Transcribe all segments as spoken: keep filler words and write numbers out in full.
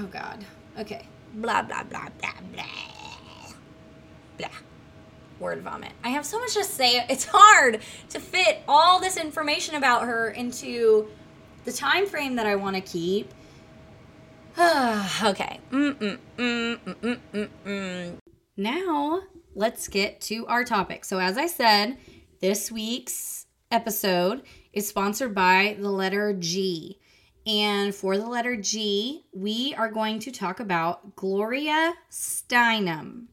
Oh, God. Okay. Blah, blah, blah, blah, blah. Blah. Word vomit. I have so much to say. It's hard to fit all this information about her into the time frame that I want to keep. Okay. Mm-mm, mm-mm, mm-mm, mm-mm. Now, let's get to our topic. So, as I said, this week's episode is sponsored by the letter G. And for the letter G, we are going to talk about Gloria Steinem.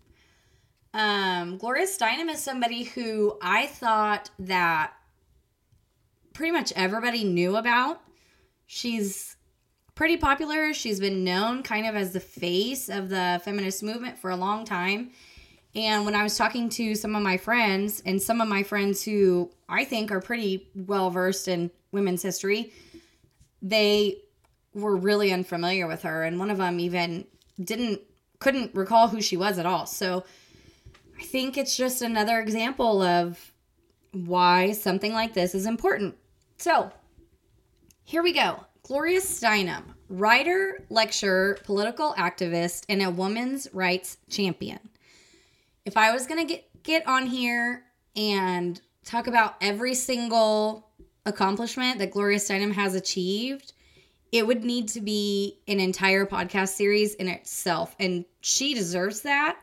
Um, Gloria Steinem is somebody who I thought that pretty much everybody knew about. She's pretty popular. She's been known kind of as the face of the feminist movement for a long time. And when I was talking to some of my friends, and some of my friends who I think are pretty well-versed in women's history, they were really unfamiliar with her. And one of them even didn't, couldn't recall who she was at all. So I think it's just another example of why something like this is important. So here we go. Gloria Steinem, writer, lecturer, political activist, and a women's rights champion. If I was going to get, get on here and talk about every single accomplishment that Gloria Steinem has achieved, it would need to be an entire podcast series in itself. And she deserves that.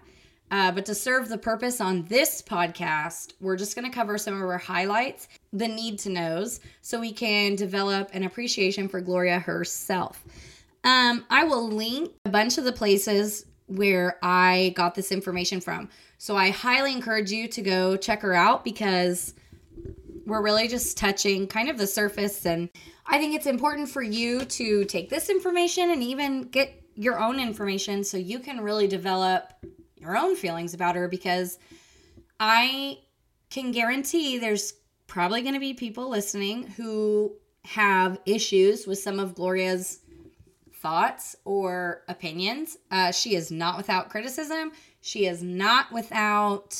Uh, but to serve the purpose on this podcast, we're just going to cover some of her highlights, the need to knows, so we can develop an appreciation for Gloria herself. Um, I will link a bunch of the places where I got this information from. So I highly encourage you to go check her out, because we're really just touching kind of the surface. And I think it's important for you to take this information and even get your own information so you can really develop your own feelings about her, because I can guarantee there's probably going to be people listening who have issues with some of Gloria's thoughts or opinions. Uh, she is not without criticism. She is not without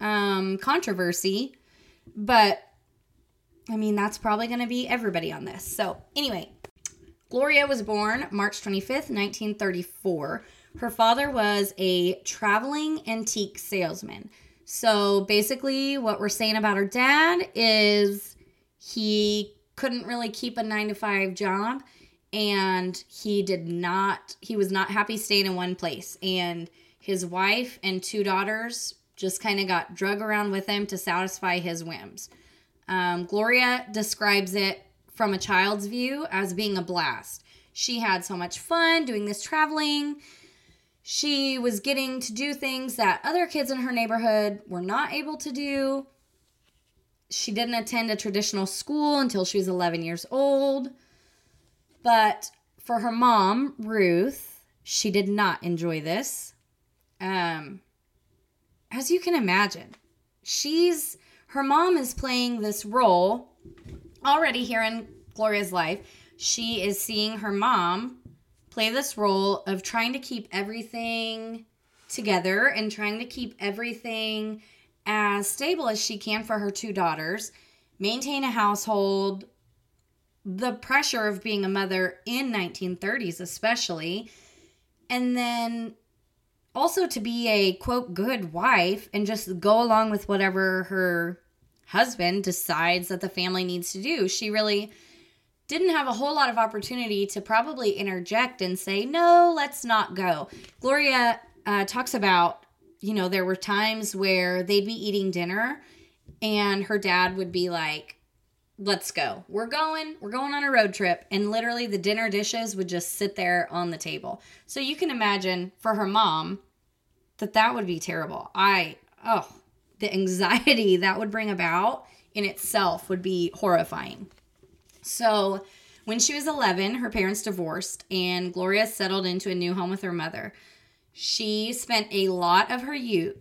um, controversy. But, I mean, that's probably going to be everybody on this. So, anyway, Gloria was born March twenty-fifth, nineteen thirty-four. Her father was a traveling antique salesman. So, basically, what we're saying about her dad is he couldn't really keep a nine to five job. And he did not, he was not happy staying in one place. And his wife and two daughters just kind of got drug around with him to satisfy his whims. Um, Gloria describes it from a child's view as being a blast. She had so much fun doing this traveling. She was getting to do things that other kids in her neighborhood were not able to do. She didn't attend a traditional school until she was eleven years old. But for her mom, Ruth, she did not enjoy this. Um, as you can imagine, she's, her mom is playing this role already here in Gloria's life. She is seeing her mom play this role of trying to keep everything together and trying to keep everything as stable as she can for her two daughters, maintain a household. The pressure of being a mother in nineteen thirties especially, and then also to be a, quote, good wife and just go along with whatever her husband decides that the family needs to do. She really didn't have a whole lot of opportunity to probably interject and say, no, let's not go. Gloria uh, talks about, you know, there were times where they'd be eating dinner and her dad would be like, let's go. We're going, we're going on a road trip. And literally the dinner dishes would just sit there on the table. So you can imagine for her mom that that would be terrible. I, oh, the anxiety that would bring about in itself would be horrifying. So when she was eleven, her parents divorced and Gloria settled into a new home with her mother. She spent a lot of her youth.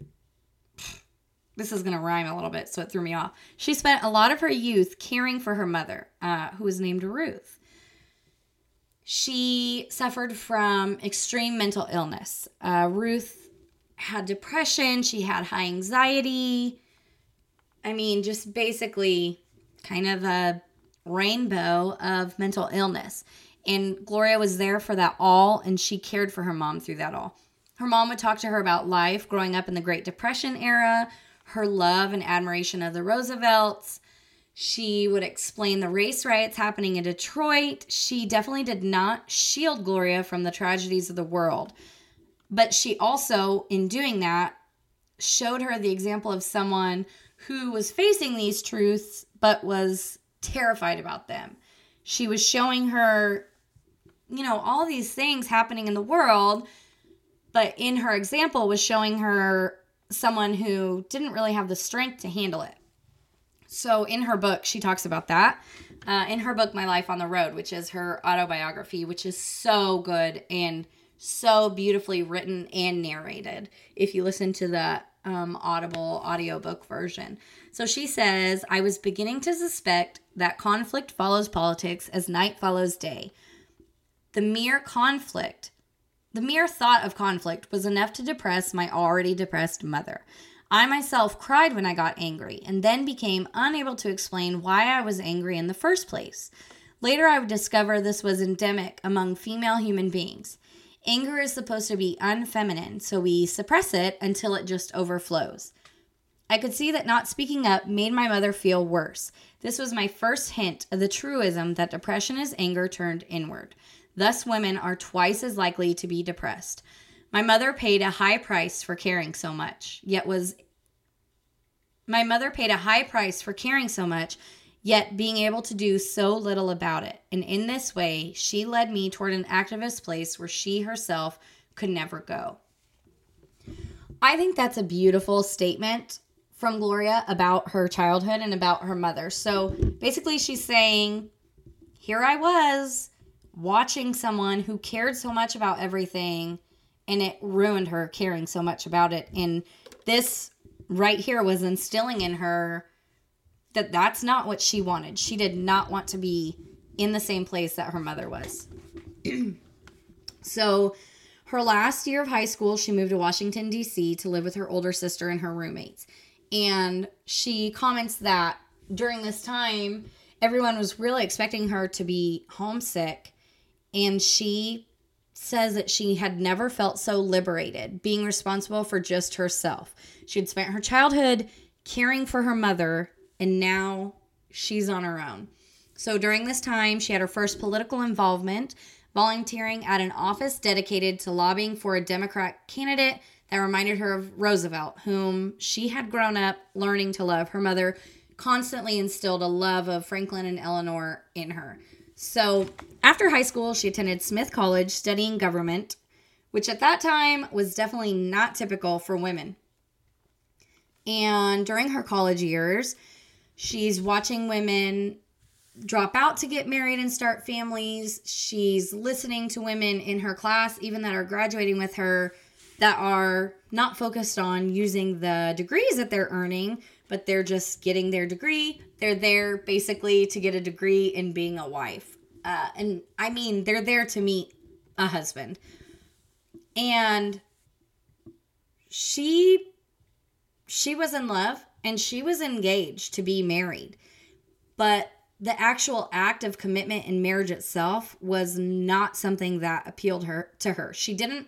This is going to rhyme a little bit, so it threw me off. She spent a lot of her youth caring for her mother, uh, who was named Ruth. She suffered from extreme mental illness. Uh, Ruth had depression. She had high anxiety. I mean, just basically kind of a rainbow of mental illness. And Gloria was there for that all, and she cared for her mom through that all. Her mom would talk to her about life growing up in the Great Depression era, her love and admiration of the Roosevelts. She would explain the race riots happening in Detroit. She definitely did not shield Gloria from the tragedies of the world. But she also, in doing that, showed her the example of someone who was facing these truths but was terrified about them. She was showing her, you know, all these things happening in the world, but in her example was showing her someone who didn't really have the strength to handle it. So in her book, she talks about that. Uh, in her book, My Life on the Road, which is her autobiography, which is so good and so beautifully written and narrated if you listen to the um, Audible audiobook version. So she says, I was beginning to suspect that conflict follows politics as night follows day. The mere conflict, the mere thought of conflict was enough to depress my already depressed mother. I myself cried when I got angry and then became unable to explain why I was angry in the first place. Later, I would discover this was endemic among female human beings. Anger is supposed to be unfeminine, so we suppress it until it just overflows. I could see that not speaking up made my mother feel worse. This was my first hint of the truism that depression is anger turned inward. Thus, women are twice as likely to be depressed. My mother paid a high price for caring so much, yet was... My mother paid a high price for caring so much, yet being able to do so little about it. And in this way, she led me toward an activist place where she herself could never go. I think that's a beautiful statement from Gloria about her childhood and about her mother. So basically she's saying, here I was watching someone who cared so much about everything, and it ruined her caring so much about it. And this right here was instilling in her that that's not what she wanted. She did not want to be in the same place that her mother was. So her last year of high school, she moved to Washington, D C to live with her older sister and her roommates. And she comments that during this time, everyone was really expecting her to be homesick. And she says that she had never felt so liberated, being responsible for just herself. She had spent her childhood caring for her mother, and now she's on her own. So during this time, she had her first political involvement, volunteering at an office dedicated to lobbying for a Democrat candidate that reminded her of Roosevelt, whom she had grown up learning to love. Her mother constantly instilled a love of Franklin and Eleanor in her. So after high school, she attended Smith College, studying government, which at that time was definitely not typical for women. And during her college years, she's watching women drop out to get married and start families. She's listening to women in her class, even that are graduating with her, that are not focused on using the degrees that they're earning, but they're just getting their degree. They're there basically to get a degree in being a wife. Uh, and I mean, they're there to meet a husband. And she, she was in love. And she was engaged to be married. But the actual act of commitment in marriage itself was not something that appealed her to her. She didn't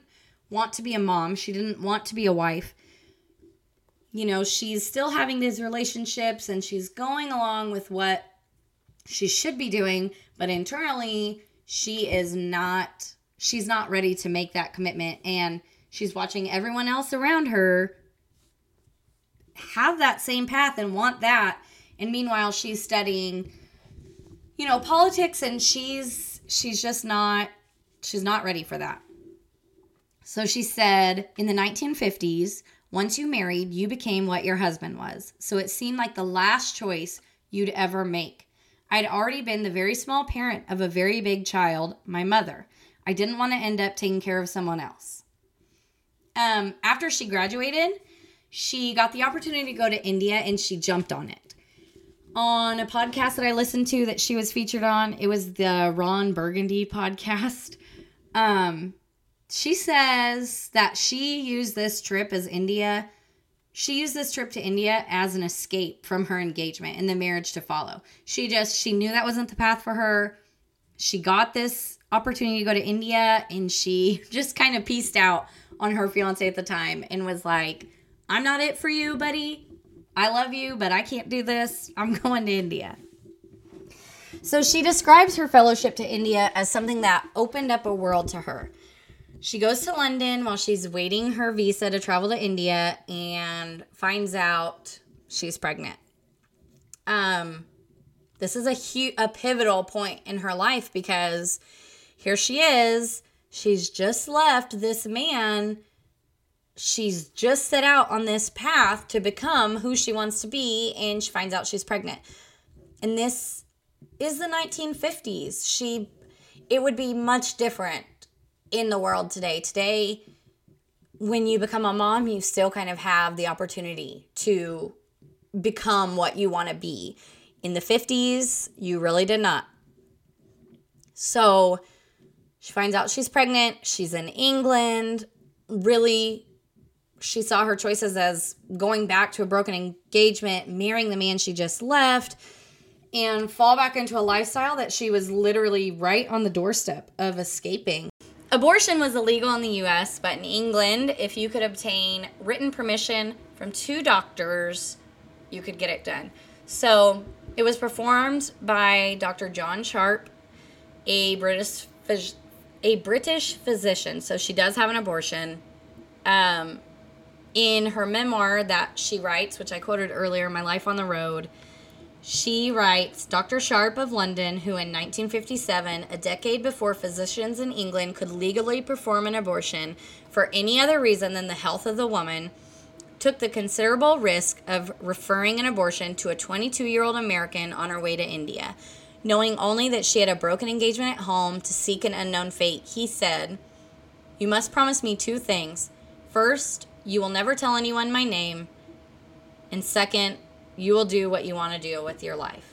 want to be a mom. She didn't want to be a wife. You know, she's still having these relationships and she's going along with what she should be doing. But internally, she is not, she's not ready to make that commitment. And she's watching everyone else around her have that same path and want that. And meanwhile, she's studying, you know, politics, and she's she's just not she's not ready for that. So she said, in the nineteen fifties, once you married, you became what your husband was. So it seemed like the last choice you'd ever make. I'd already been the very small parent of a very big child, my mother. I didn't want to end up taking care of someone else. Um, after she graduated, she got the opportunity to go to India, and she jumped on it. On a podcast that I listened to that she was featured on, it was the Ron Burgundy podcast. Um, she says that she used this trip as India. She used this trip to India as an escape from her engagement and the marriage to follow. She just, she knew that wasn't the path for her. she got this opportunity to go to India, and she just kind of peaced out on her fiance at the time and was like, I'm not it for you, buddy. I love you, but I can't do this. I'm going to India. So she describes her fellowship to India as something that opened up a world to her. She goes to London while she's waiting her visa to travel to India and finds out she's pregnant. Um, this is a hu- a pivotal point in her life because here she is. She's just left this man. She's just set out on this path to become who she wants to be, and she finds out she's pregnant. And this is the nineteen fifties. She, it would be much different in the world today. Today, when you become a mom, you still kind of have the opportunity to become what you want to be. In the fifties, you really did not. So she finds out she's pregnant. She's in England. Really, she saw her choices as going back to a broken engagement, marrying the man she just left, and fall back into a lifestyle that she was literally right on the doorstep of escaping. Abortion was illegal in the U S, but in England, if you could obtain written permission from two doctors, you could get it done. So it was performed by Doctor John Sharp, a British phys- a British physician. So she does have an abortion. Um, in her memoir that she writes, which I quoted earlier, My Life on the Road, she writes, Doctor Sharp of London, who in nineteen fifty-seven, a decade before physicians in England could legally perform an abortion for any other reason than the health of the woman, took the considerable risk of referring an abortion to a twenty-two-year-old American on her way to India. Knowing only that she had a broken engagement at home to seek an unknown fate, he said, "You must promise me two things. First, you will never tell anyone my name. And second, you will do what you want to do with your life."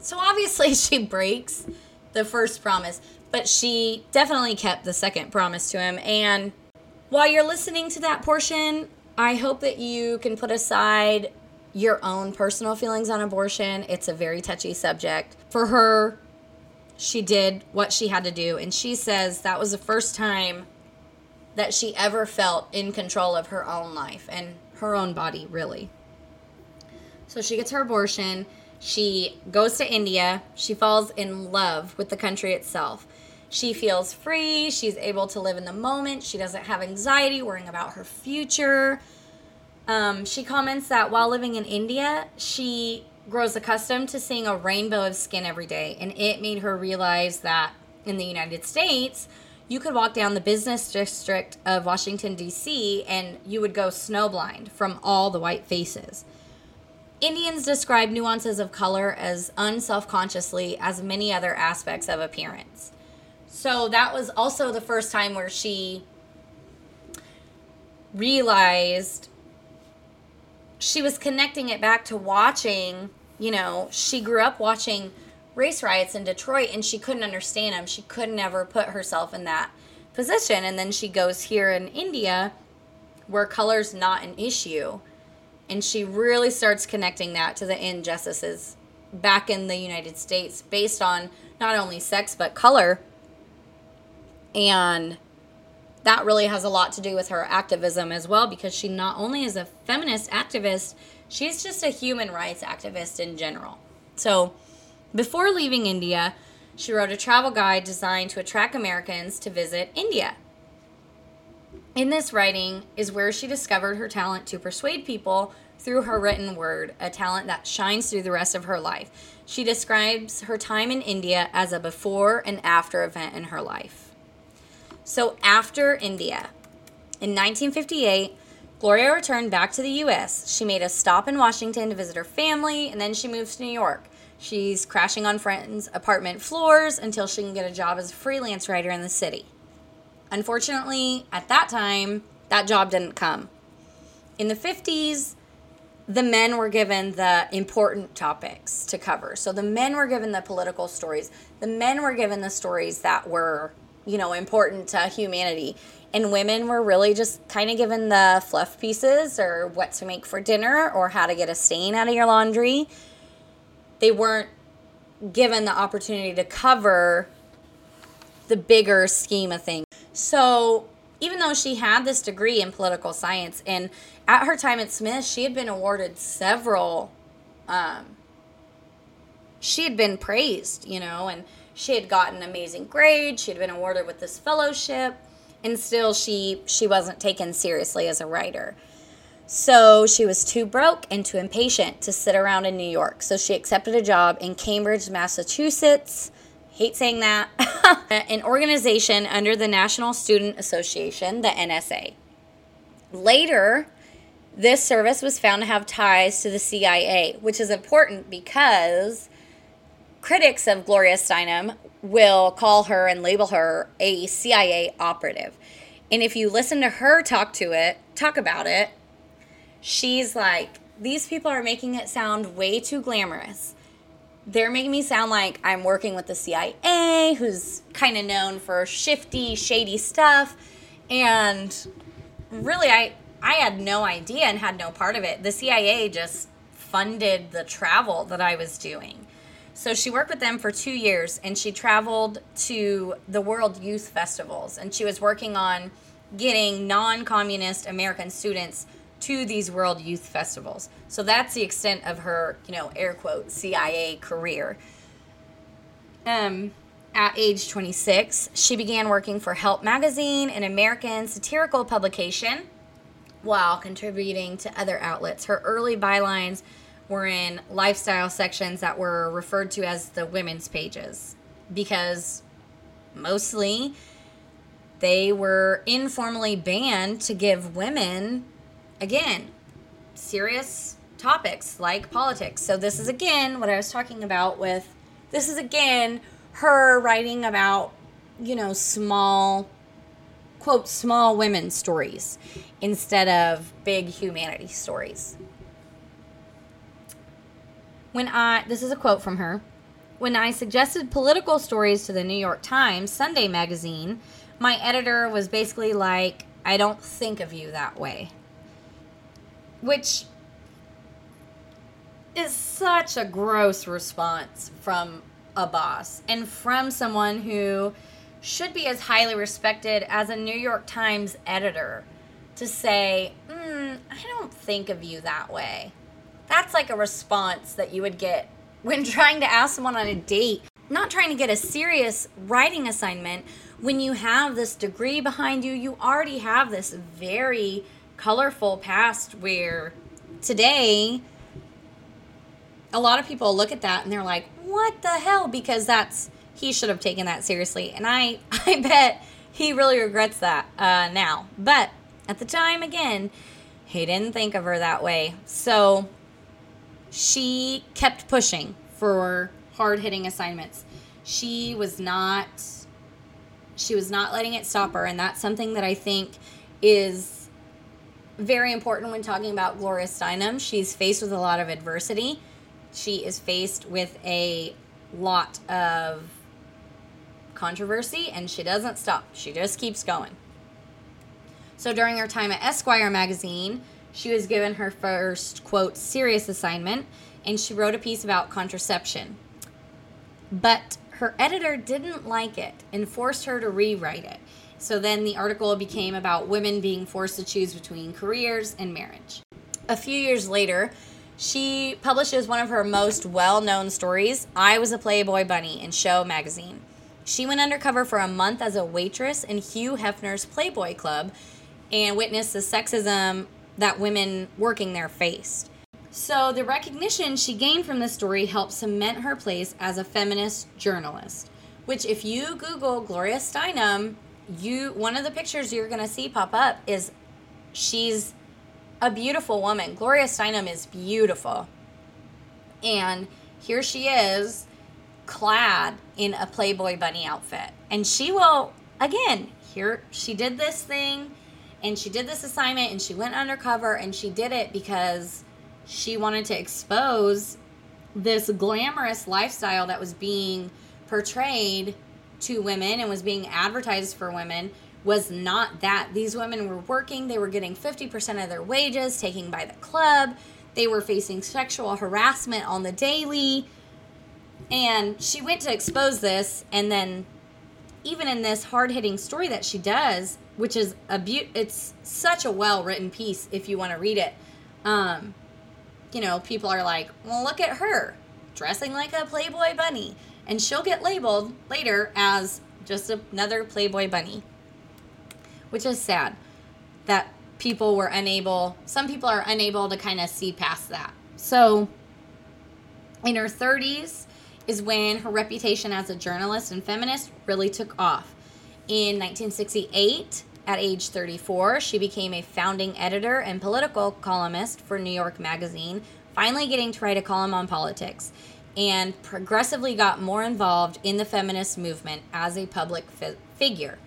So obviously she breaks the first promise, but she definitely kept the second promise to him. And while you're listening to that portion, I hope that you can put aside your own personal feelings on abortion. It's a very touchy subject. For her, she did what she had to do. And she says that was the first time that she ever felt in control of her own life and her own body, really. So she gets her abortion, she goes to India, she falls in love with the country itself. She feels free, she's able to live in the moment, she doesn't have anxiety, worrying about her future. Um, she comments that while living in India, she grows accustomed to seeing a rainbow of skin every day, and it made her realize that in the United States, you could walk down the business district of Washington, D C, and you would go snowblind from all the white faces. Indians describe nuances of color as unselfconsciously as many other aspects of appearance. So that was also the first time where she realized she was connecting it back to watching, you know, she grew up watching race riots in Detroit and she couldn't understand them. She could never put herself in that position. And then she goes here in India where color's not an issue. And she really starts connecting that to the injustices back in the United States based on not only sex, but color. And that really has a lot to do with her activism as well, because she not only is a feminist activist, she's just a human rights activist in general. So before leaving India, she wrote a travel guide designed to attract Americans to visit India. In this writing is where she discovered her talent to persuade people through her written word, a talent that shines through the rest of her life. She describes her time in India as a before and after event in her life. So after India, in nineteen fifty-eight, Gloria returned back to the U S. She made a stop in Washington to visit her family, and then she moves to New York. She's crashing on friends' apartment floors until she can get a job as a freelance writer in the city. Unfortunately, at that time, that job didn't come. In the fifties, the men were given the important topics to cover. So the men were given the political stories. The men were given the stories that were, you know, important to humanity. And women were really just kind of given the fluff pieces or what to make for dinner or how to get a stain out of your laundry. They weren't given the opportunity to cover the bigger scheme of things. So even though she had this degree in political science, and at her time at Smith, she had been awarded several, um, she had been praised, you know, and she had gotten amazing grades. She had been awarded with this fellowship, and still she, she wasn't taken seriously as a writer. So she was too broke and too impatient to sit around in New York. So she accepted a job in Cambridge, Massachusetts. Hate saying that. An organization under the National Student Association, the N S A. Later, this service was found to have ties to the C I A, which is important because critics of Gloria Steinem will call her and label her a C I A operative. And if you listen to her talk to it, talk about it, she's like, these people are making it sound way too glamorous. They're making me sound like I'm working with the C I A, who's kind of known for shifty, shady stuff. And really, I, I had no idea and had no part of it. The C I A just funded the travel that I was doing. So she worked with them for two years, and she traveled to the World Youth Festivals. And she was working on getting non-communist American students to these World Youth Festivals. So that's the extent of her, you know, air quote, C I A career. Um, at age twenty-six, she began working for Help Magazine, an American satirical publication, while contributing to other outlets. Her early bylines were in lifestyle sections that were referred to as the women's pages, because mostly they were informally banned to give women, again, serious topics like politics. So this is, again, what I was talking about with, this is, again, her writing about, you know, small, quote, small women stories instead of big humanity stories. When I, this is a quote from her, when I suggested political stories to the New York Times Sunday magazine, my editor was basically like, I don't think of you that way. Which is such a gross response from a boss and from someone who should be as highly respected as a New York Times editor to say, mm, I don't think of you that way. That's like a response that you would get when trying to ask someone on a date, not trying to get a serious writing assignment when you have this degree behind you. You already have this very colorful past where today a lot of people look at that and they're like, what the hell? Because that's, he should have taken that seriously. And I, I bet he really regrets that uh, now. But at the time, again, he didn't think of her that way. So she kept pushing for hard-hitting assignments. She was not, she was not letting it stop her. And that's something that I think is very important when talking about Gloria Steinem. She's faced with a lot of adversity. She is faced with a lot of controversy, and she doesn't stop. She just keeps going. So during her time at Esquire magazine, she was given her first, quote, serious assignment, and she wrote a piece about contraception. But her editor didn't like it and forced her to rewrite it. So then the article became about women being forced to choose between careers and marriage. A few years later, she publishes one of her most well-known stories, I Was a Playboy Bunny, in Show Magazine. She went undercover for a month as a waitress in Hugh Hefner's Playboy Club and witnessed the sexism that women working there faced. So the recognition she gained from this story helped cement her place as a feminist journalist, which, if you Google Gloria Steinem, you, one of the pictures you're going to see pop up is she's a beautiful woman. Gloria Steinem is beautiful. And here she is clad in a Playboy Bunny outfit. And she will, again, here, she did this thing and she did this assignment and she went undercover and she did it because she wanted to expose this glamorous lifestyle that was being portrayed to women and was being advertised for women. Was not that these women were working, they were getting fifty percent of their wages taken by the club, they were facing sexual harassment on the daily, And she went to expose this, and then even in this hard-hitting story that she does, which is a be- it's such a well-written piece if you want to read it. Um, you know, people are like, well, look at her dressing like a Playboy bunny, and she'll get labeled later as just another Playboy bunny, which is sad that people were unable, some people are unable to kind of see past that. So in her thirties is when her reputation as a journalist and feminist really took off. In nineteen sixty-eight, at age thirty-four, she became a founding editor and political columnist for New York Magazine, finally getting to write a column on politics, and progressively got more involved in the feminist movement as a public fi- figure.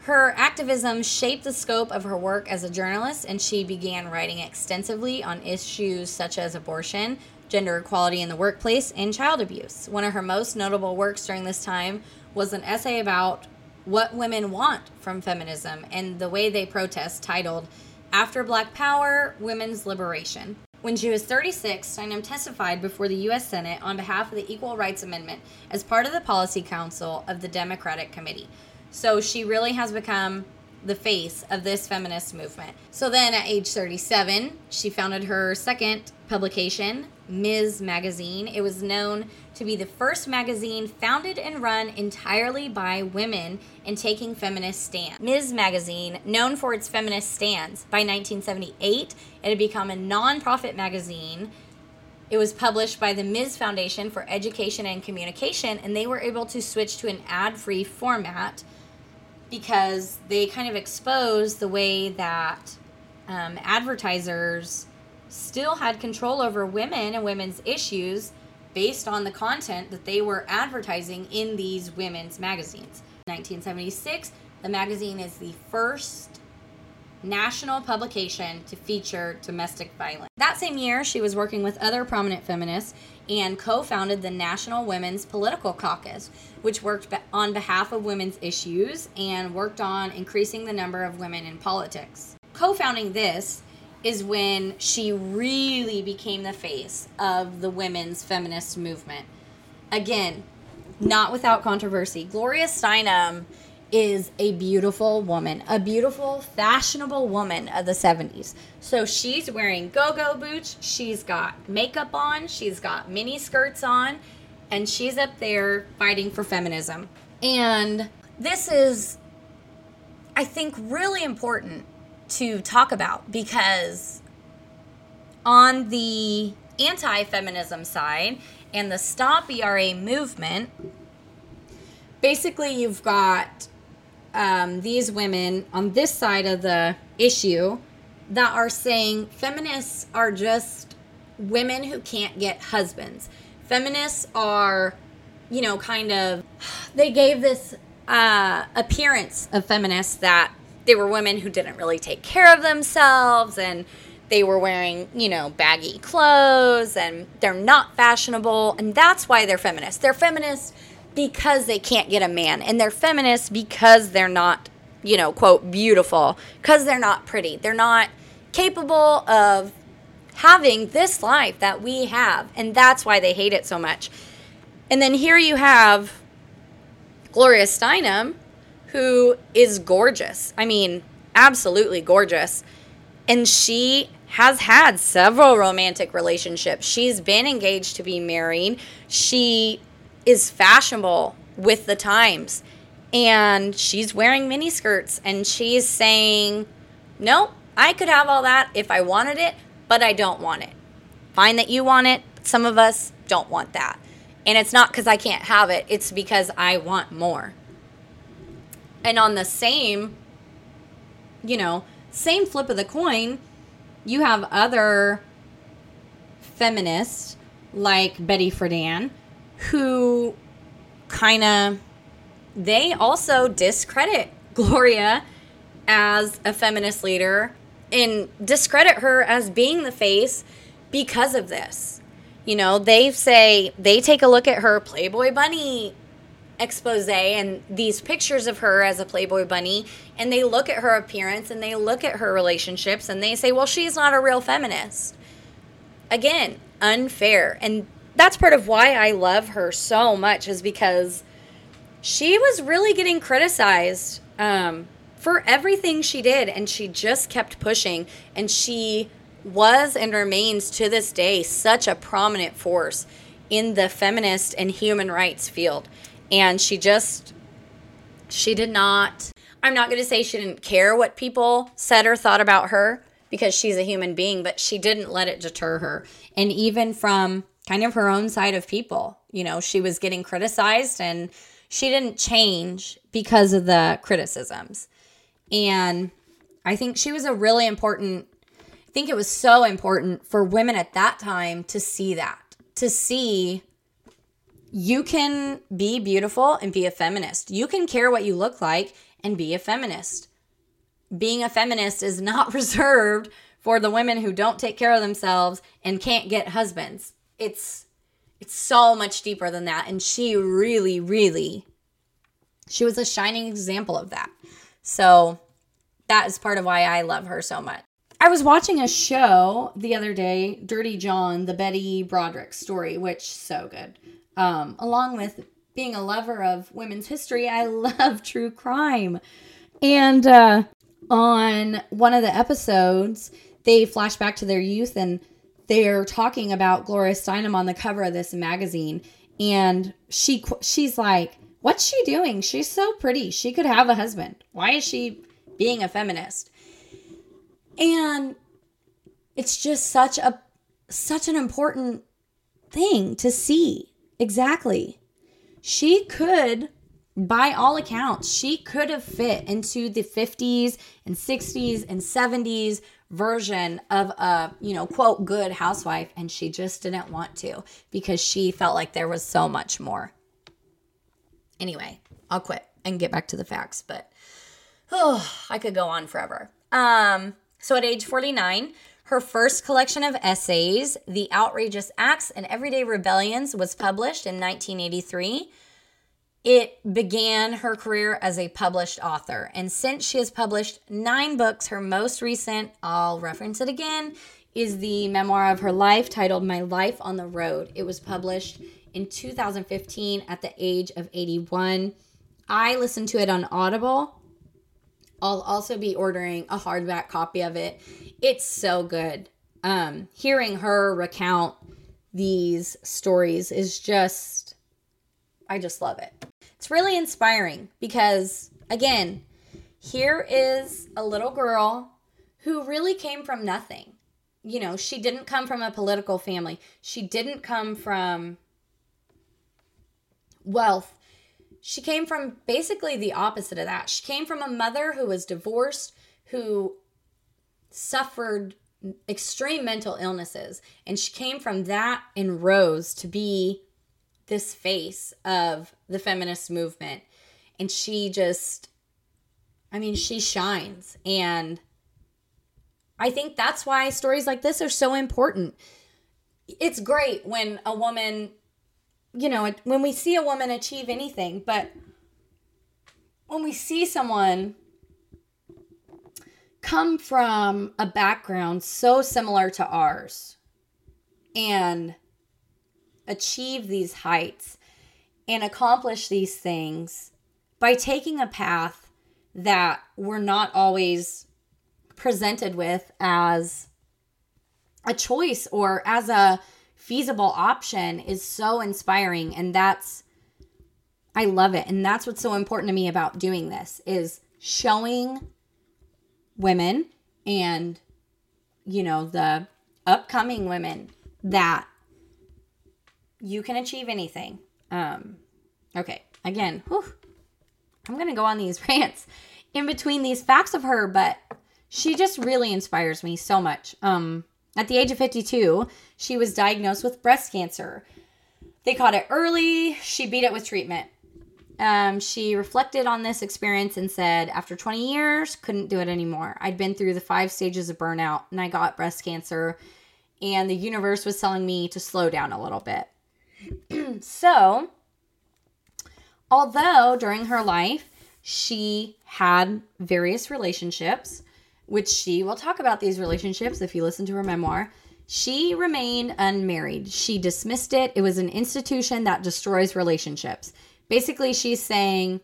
Her activism shaped the scope of her work as a journalist, and she began writing extensively on issues such as abortion, gender equality in the workplace, and child abuse. One of her most notable works during this time was an essay about what women want from feminism and the way they protest, titled After Black Power, Women's Liberation. When she was thirty-six, Steinem testified before the U S Senate on behalf of the Equal Rights Amendment as part of the Policy Council of the Democratic Committee. So she really has become the face of this feminist movement. So then at age thirty-seven, she founded her second publication, Miz Magazine. It was known to be the first magazine founded and run entirely by women and taking feminist stands. Miz Magazine, known for its feminist stands, by nineteen seventy-eight, it had become a nonprofit magazine. It was published by the Miz Foundation for Education and Communication, and they were able to switch to an ad-free format because they kind of exposed the way that um, advertisers still had control over women and women's issues based on the content that they were advertising in these women's magazines. nineteen seventy-six, the magazine is the first national publication to feature domestic violence. That same year, she was working with other prominent feminists and co-founded the National Women's Political Caucus, which worked on behalf of women's issues and worked on increasing the number of women in politics. Co-founding this is when she really became the face of the women's feminist movement. Again, not without controversy. Gloria Steinem is a beautiful woman, a beautiful, fashionable woman of the seventies. So she's wearing go-go boots, she's got makeup on, she's got mini skirts on, and she's up there fighting for feminism. And this is, I think, really important to talk about, because on the anti-feminism side and the Stop E R A movement, basically you've got Um, these women on this side of the issue that are saying feminists are just women who can't get husbands. Feminists are, you know, kind of, they gave this uh, appearance of feminists that they were women who didn't really take care of themselves, and they were wearing, you know, baggy clothes, and they're not fashionable, and that's why they're feminists. They're feminists because they can't get a man, and they're feminists because they're not, you know, quote, beautiful, because they're not pretty. They're not capable of having this life that we have, and that's why they hate it so much. And then here you have Gloria Steinem, who is gorgeous. I mean, absolutely gorgeous. And she has had several romantic relationships. She's been engaged to be married. She is fashionable with the times, and she's wearing mini skirts, and she's saying, nope, I could have all that if I wanted it, but I don't want it. Fine that you want it, but some of us don't want that, and it's not because I can't have it, it's because I want more. And on the same, you know, same flip of the coin, you have other feminists like Betty Friedan, who kind of, they also discredit Gloria as a feminist leader and discredit her as being the face because of this. You know, they say, they take a look at her Playboy Bunny expose and these pictures of her as a Playboy Bunny, and they look at her appearance and they look at her relationships and they say, well, she's not a real feminist. Again, unfair. And that's part of why I love her so much, is because she was really getting criticized um, for everything she did, and she just kept pushing, and she was and remains to this day such a prominent force in the feminist and human rights field. And she just, she did not, I'm not going to say she didn't care what people said or thought about her, because she's a human being, but she didn't let it deter her. And even from kind of her own side of people, you know, she was getting criticized and she didn't change because of the criticisms. And I think she was a really important, I think it was so important for women at that time to see that, to see you can be beautiful and be a feminist. You can care what you look like and be a feminist. Being a feminist is not reserved for the women who don't take care of themselves and can't get husbands. It's it's so much deeper than that. And she really, really, she was a shining example of that. So that is part of why I love her so much. I was watching a show the other day, Dirty John, the Betty Broderick story, which is so good. Um, along with being a lover of women's history, I love true crime. And uh, on one of the episodes, they flash back to their youth, and they're talking about Gloria Steinem on the cover of this magazine. And she she's like, what's she doing? She's so pretty. She could have a husband. Why is she being a feminist? And it's just such a such an important thing to see. Exactly. She could, by all accounts, she could have fit into the fifties and sixties and seventies version of a, you know, quote, good housewife. And she just didn't want to, because she felt like there was so much more. Anyway, I'll quit and get back to the facts, but oh, I could go on forever. Um, so at age forty-nine, her first collection of essays, The Outrageous Acts and Everyday Rebellions, was published in nineteen eighty-three. It began her career as a published author. And since she has published nine books, her most recent, I'll reference it again, is the memoir of her life titled My Life on the Road. It was published in two thousand fifteen at the age of eighty-one. I listened to it on Audible. I'll also be ordering a hardback copy of it. It's so good. Um, hearing her recount these stories is just, I just love it. It's really inspiring because, again, here is a little girl who really came from nothing. You know, she didn't come from a political family. She didn't come from wealth. She came from basically the opposite of that. She came from a mother who was divorced, who suffered extreme mental illnesses. And she came from that and rose to be this face of the feminist movement. And she just, I mean, she shines. And I think that's why stories like this are so important. It's great when a woman, you know, when we see a woman achieve anything, but when we see someone come from a background so similar to ours and achieve these heights and accomplish these things by taking a path that we're not always presented with as a choice or as a feasible option, is so inspiring. And that's, I love it. And that's what's so important to me about doing this, is showing women and, you know, the upcoming women that you can achieve anything. Um, okay. Again, whew, I'm going to go on these rants in between these facts of her, but she just really inspires me so much. Um, At the age of fifty-two, she was diagnosed with breast cancer. They caught it early. She beat it with treatment. Um, she reflected on this experience and said, after twenty years, couldn't do it anymore. I'd been through the five stages of burnout, and I got breast cancer, and the universe was telling me to slow down a little bit. So, although during her life, she had various relationships, which she will talk about these relationships if you listen to her memoir. She remained unmarried. She dismissed it. It was an institution that destroys relationships. Basically, she's saying,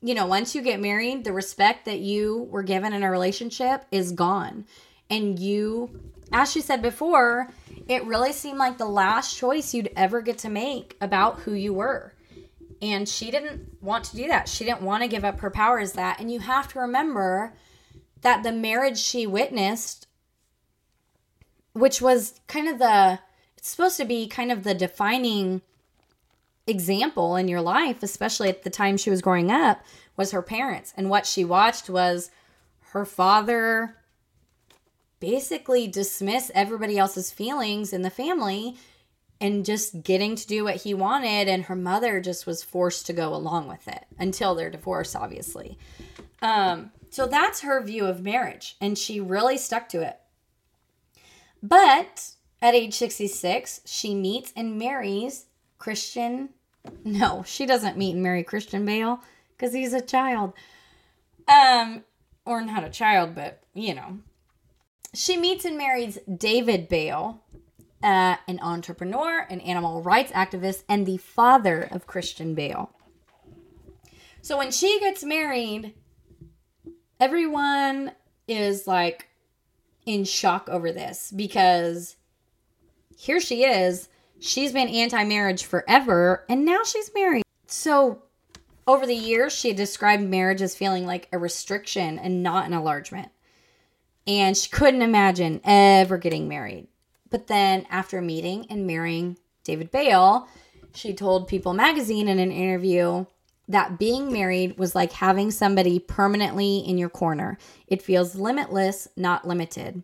you know, once you get married, the respect that you were given in a relationship is gone. And you, as she said before, it really seemed like the last choice you'd ever get to make about who you were. And she didn't want to do that. She didn't want to give up her power as that. And you have to remember that the marriage she witnessed, which was kind of the, it's supposed to be kind of the defining example in your life, especially at the time she was growing up, was her parents. And what she watched was her father basically dismiss everybody else's feelings in the family and just getting to do what he wanted, and her mother just was forced to go along with it until their divorce, obviously. Um, so that's her view of marriage, and she really stuck to it. But at age sixty-six, she meets and marries Christian... No, she doesn't meet and marry Christian Bale because he's a child. Um, or not a child, but, you know. She meets and marries David Bale, Uh, an entrepreneur, an animal rights activist, and the father of Christian Bale. So when she gets married, everyone is like in shock over this, because here she is, she's been anti-marriage forever, and now she's married. So over the years, she described marriage as feeling like a restriction and not an enlargement. And she couldn't imagine ever getting married. But then after meeting and marrying David Bale, she told People magazine in an interview that being married was like having somebody permanently in your corner. It feels limitless, not limited.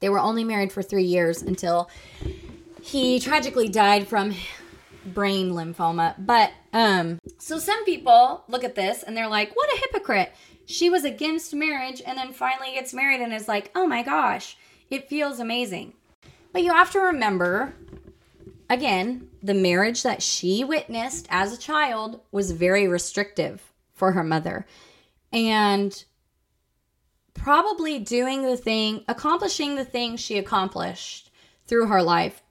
They were only married for three years until he tragically died from brain lymphoma. But um, so some people look at this and they're like, what a hypocrite. She was against marriage and then finally gets married and is like, oh my gosh, it feels amazing. But you have to remember, again, the marriage that she witnessed as a child was very restrictive for her mother. And probably doing the thing, accomplishing the thing she accomplished through her life,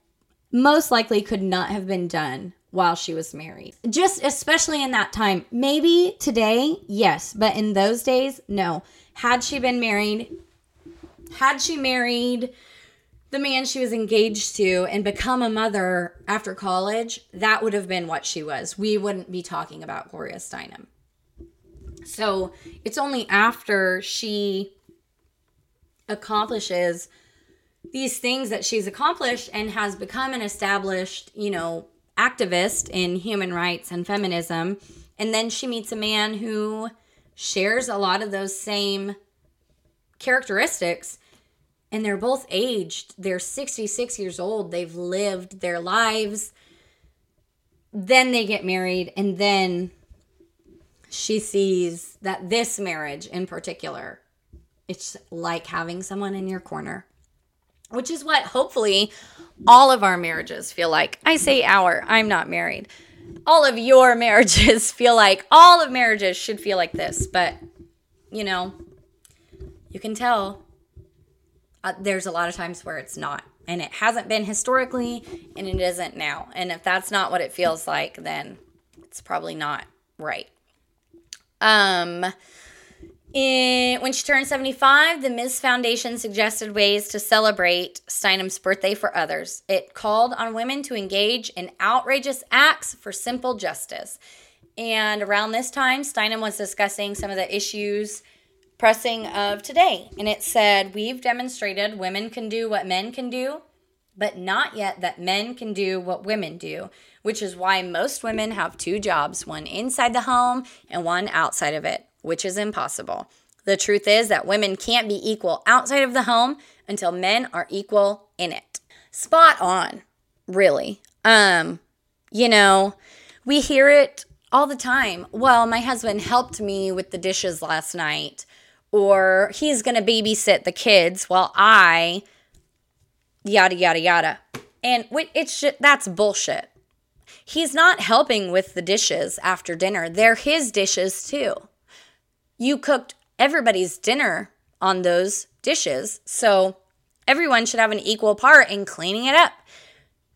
most likely could not have been done while she was married. Just especially in that time. Maybe today, yes, but in those days, no. Had she been married, had she married... the man she was engaged to and become a mother after college, that would have been what she was. We wouldn't be talking about Gloria Steinem. So it's only after she accomplishes these things that she's accomplished and has become an established, you know, activist in human rights and feminism. And then she meets a man who shares a lot of those same characteristics. And they're both aged. They're sixty-six years old. They've lived their lives. Then they get married. And then she sees that this marriage in particular, it's like having someone in your corner, which is what hopefully all of our marriages feel like. I say our, I'm not married. All of your marriages feel like, all of marriages should feel like this. But, you know, you can tell. Uh, there's a lot of times where it's not, and it hasn't been historically, and it isn't now. And if that's not what it feels like, then it's probably not right. Um, in, when she turned seventy-five, the Miz Foundation suggested ways to celebrate Steinem's birthday for others. It called on women to engage in outrageous acts for simple justice. And around this time, Steinem was discussing some of the issues pressing of today. And it said, we've demonstrated women can do what men can do, but not yet that men can do what women do, which is why most women have two jobs, one inside the home and one outside of it, which is impossible. The truth is that women can't be equal outside of the home until men are equal in it. Spot on, really. Um, you know, we hear it all the time. Well, my husband helped me with the dishes last night. Or he's going to babysit the kids while I, yada, yada, yada. And it's just, that's bullshit. He's not helping with the dishes after dinner. They're his dishes too. You cooked everybody's dinner on those dishes. So Everyone should have an equal part in cleaning it up.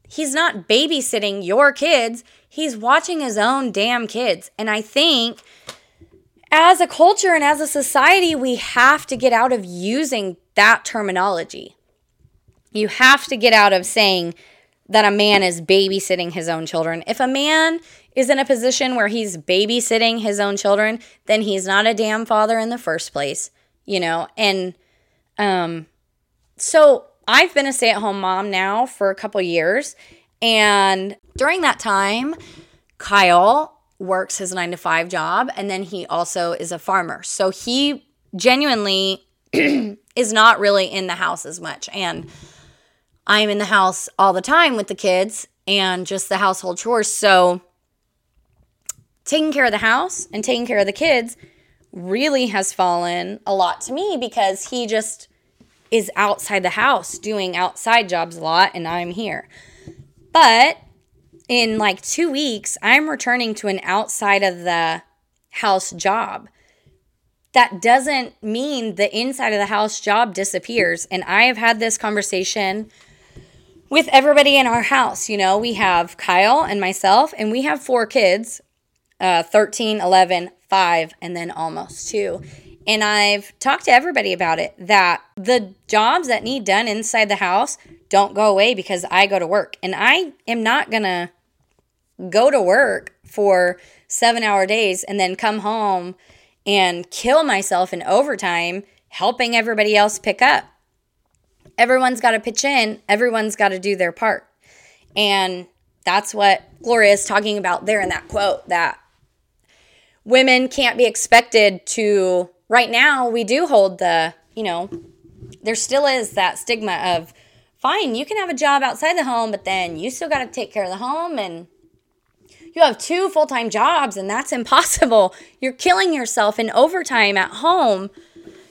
He's not babysitting your kids. He's watching his own damn kids. And I think as a culture and as a society, we have to get out of using that terminology. You have to get out of saying that a man is babysitting his own children. If a man is in a position where he's babysitting his own children, then he's not a damn father in the first place, you know? And um, so I've been a stay-at-home mom now for a couple years, and during that time, Kyle works his nine to five job, and then he also is a farmer. So he genuinely is not really in the house as much, and I'm in the house all the time with the kids and just the household chores. So taking care of the house and taking care of the kids really has fallen a lot to me because he just is outside the house doing outside jobs a lot, and I'm here. But in like two weeks, I'm returning to an outside of the house job. That doesn't mean the inside of the house job disappears. And I have had this conversation with everybody in our house. You know, we have Kyle and myself, and we have four kids, uh, thirteen, eleven, five, and then almost two. And I've talked to everybody about it, that the jobs that need done inside the house don't go away because I go to work. And I am not going to go to work for seven-hour days and then come home and kill myself in overtime helping everybody else pick up. Everyone's got to pitch in. Everyone's got to do their part. And that's what Gloria is talking about there in that quote, that women can't be expected to, right now we do hold the, you know, there still is that stigma of, fine, you can have a job outside the home, but then you still got to take care of the home, and you have two full-time jobs, and that's impossible. You're killing yourself in overtime at home,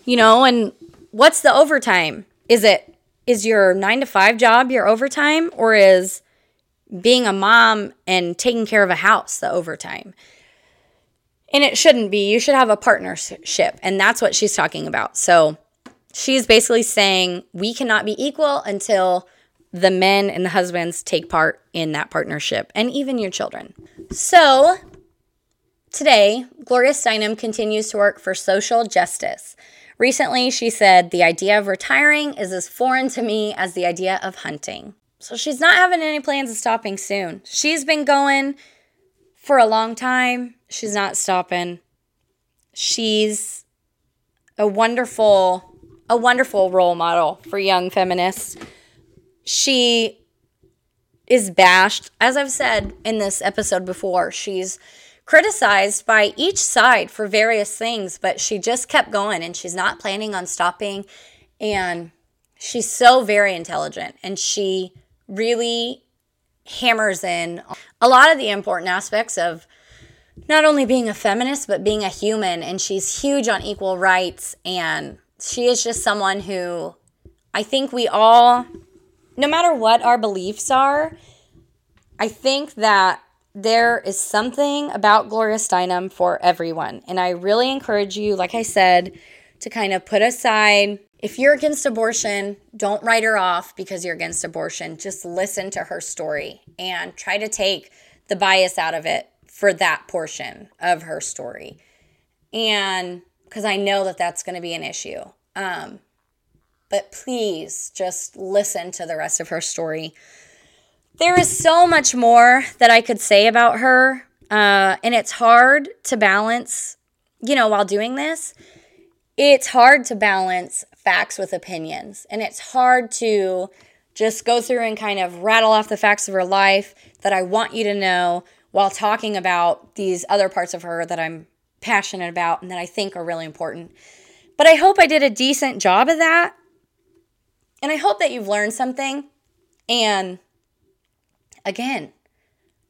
you know, and what's the overtime? Is it, is your nine to five job your overtime, or is being a mom and taking care of a house the overtime? And it shouldn't be. You should have a partnership, and that's what she's talking about. So she's basically saying we cannot be equal until the men and the husbands take part in that partnership, and even your children. So today, Gloria Steinem continues to work for social justice. Recently, she said, the idea of retiring is as foreign to me as the idea of hunting. So she's not having any plans of stopping soon. She's been going for a long time. She's not stopping. She's a wonderful, a wonderful role model for young feminists. She is bashed, as I've said in this episode before, she's criticized by each side for various things, but she just kept going, and she's not planning on stopping, and she's so very intelligent, and she really hammers in a lot of the important aspects of not only being a feminist, but being a human, and she's huge on equal rights, and she is just someone who I think we all... No matter what our beliefs are, I think that there is something about Gloria Steinem for everyone. And I really encourage you, like I said, to kind of put aside, if you're against abortion, don't write her off because you're against abortion. Just listen to her story and try to take the bias out of it for that portion of her story. And because I know that that's going to be an issue. Um But please just listen to the rest of her story. There is so much more that I could say about her. Uh, and it's hard to balance, you know, while doing this, it's hard to balance facts with opinions. And it's hard to just go through and kind of rattle off the facts of her life that I want you to know while talking about these other parts of her that I'm passionate about and that I think are really important. But I hope I did a decent job of that. And I hope that you've learned something. And again,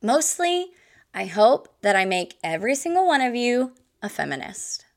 mostly, I hope that I make every single one of you a feminist.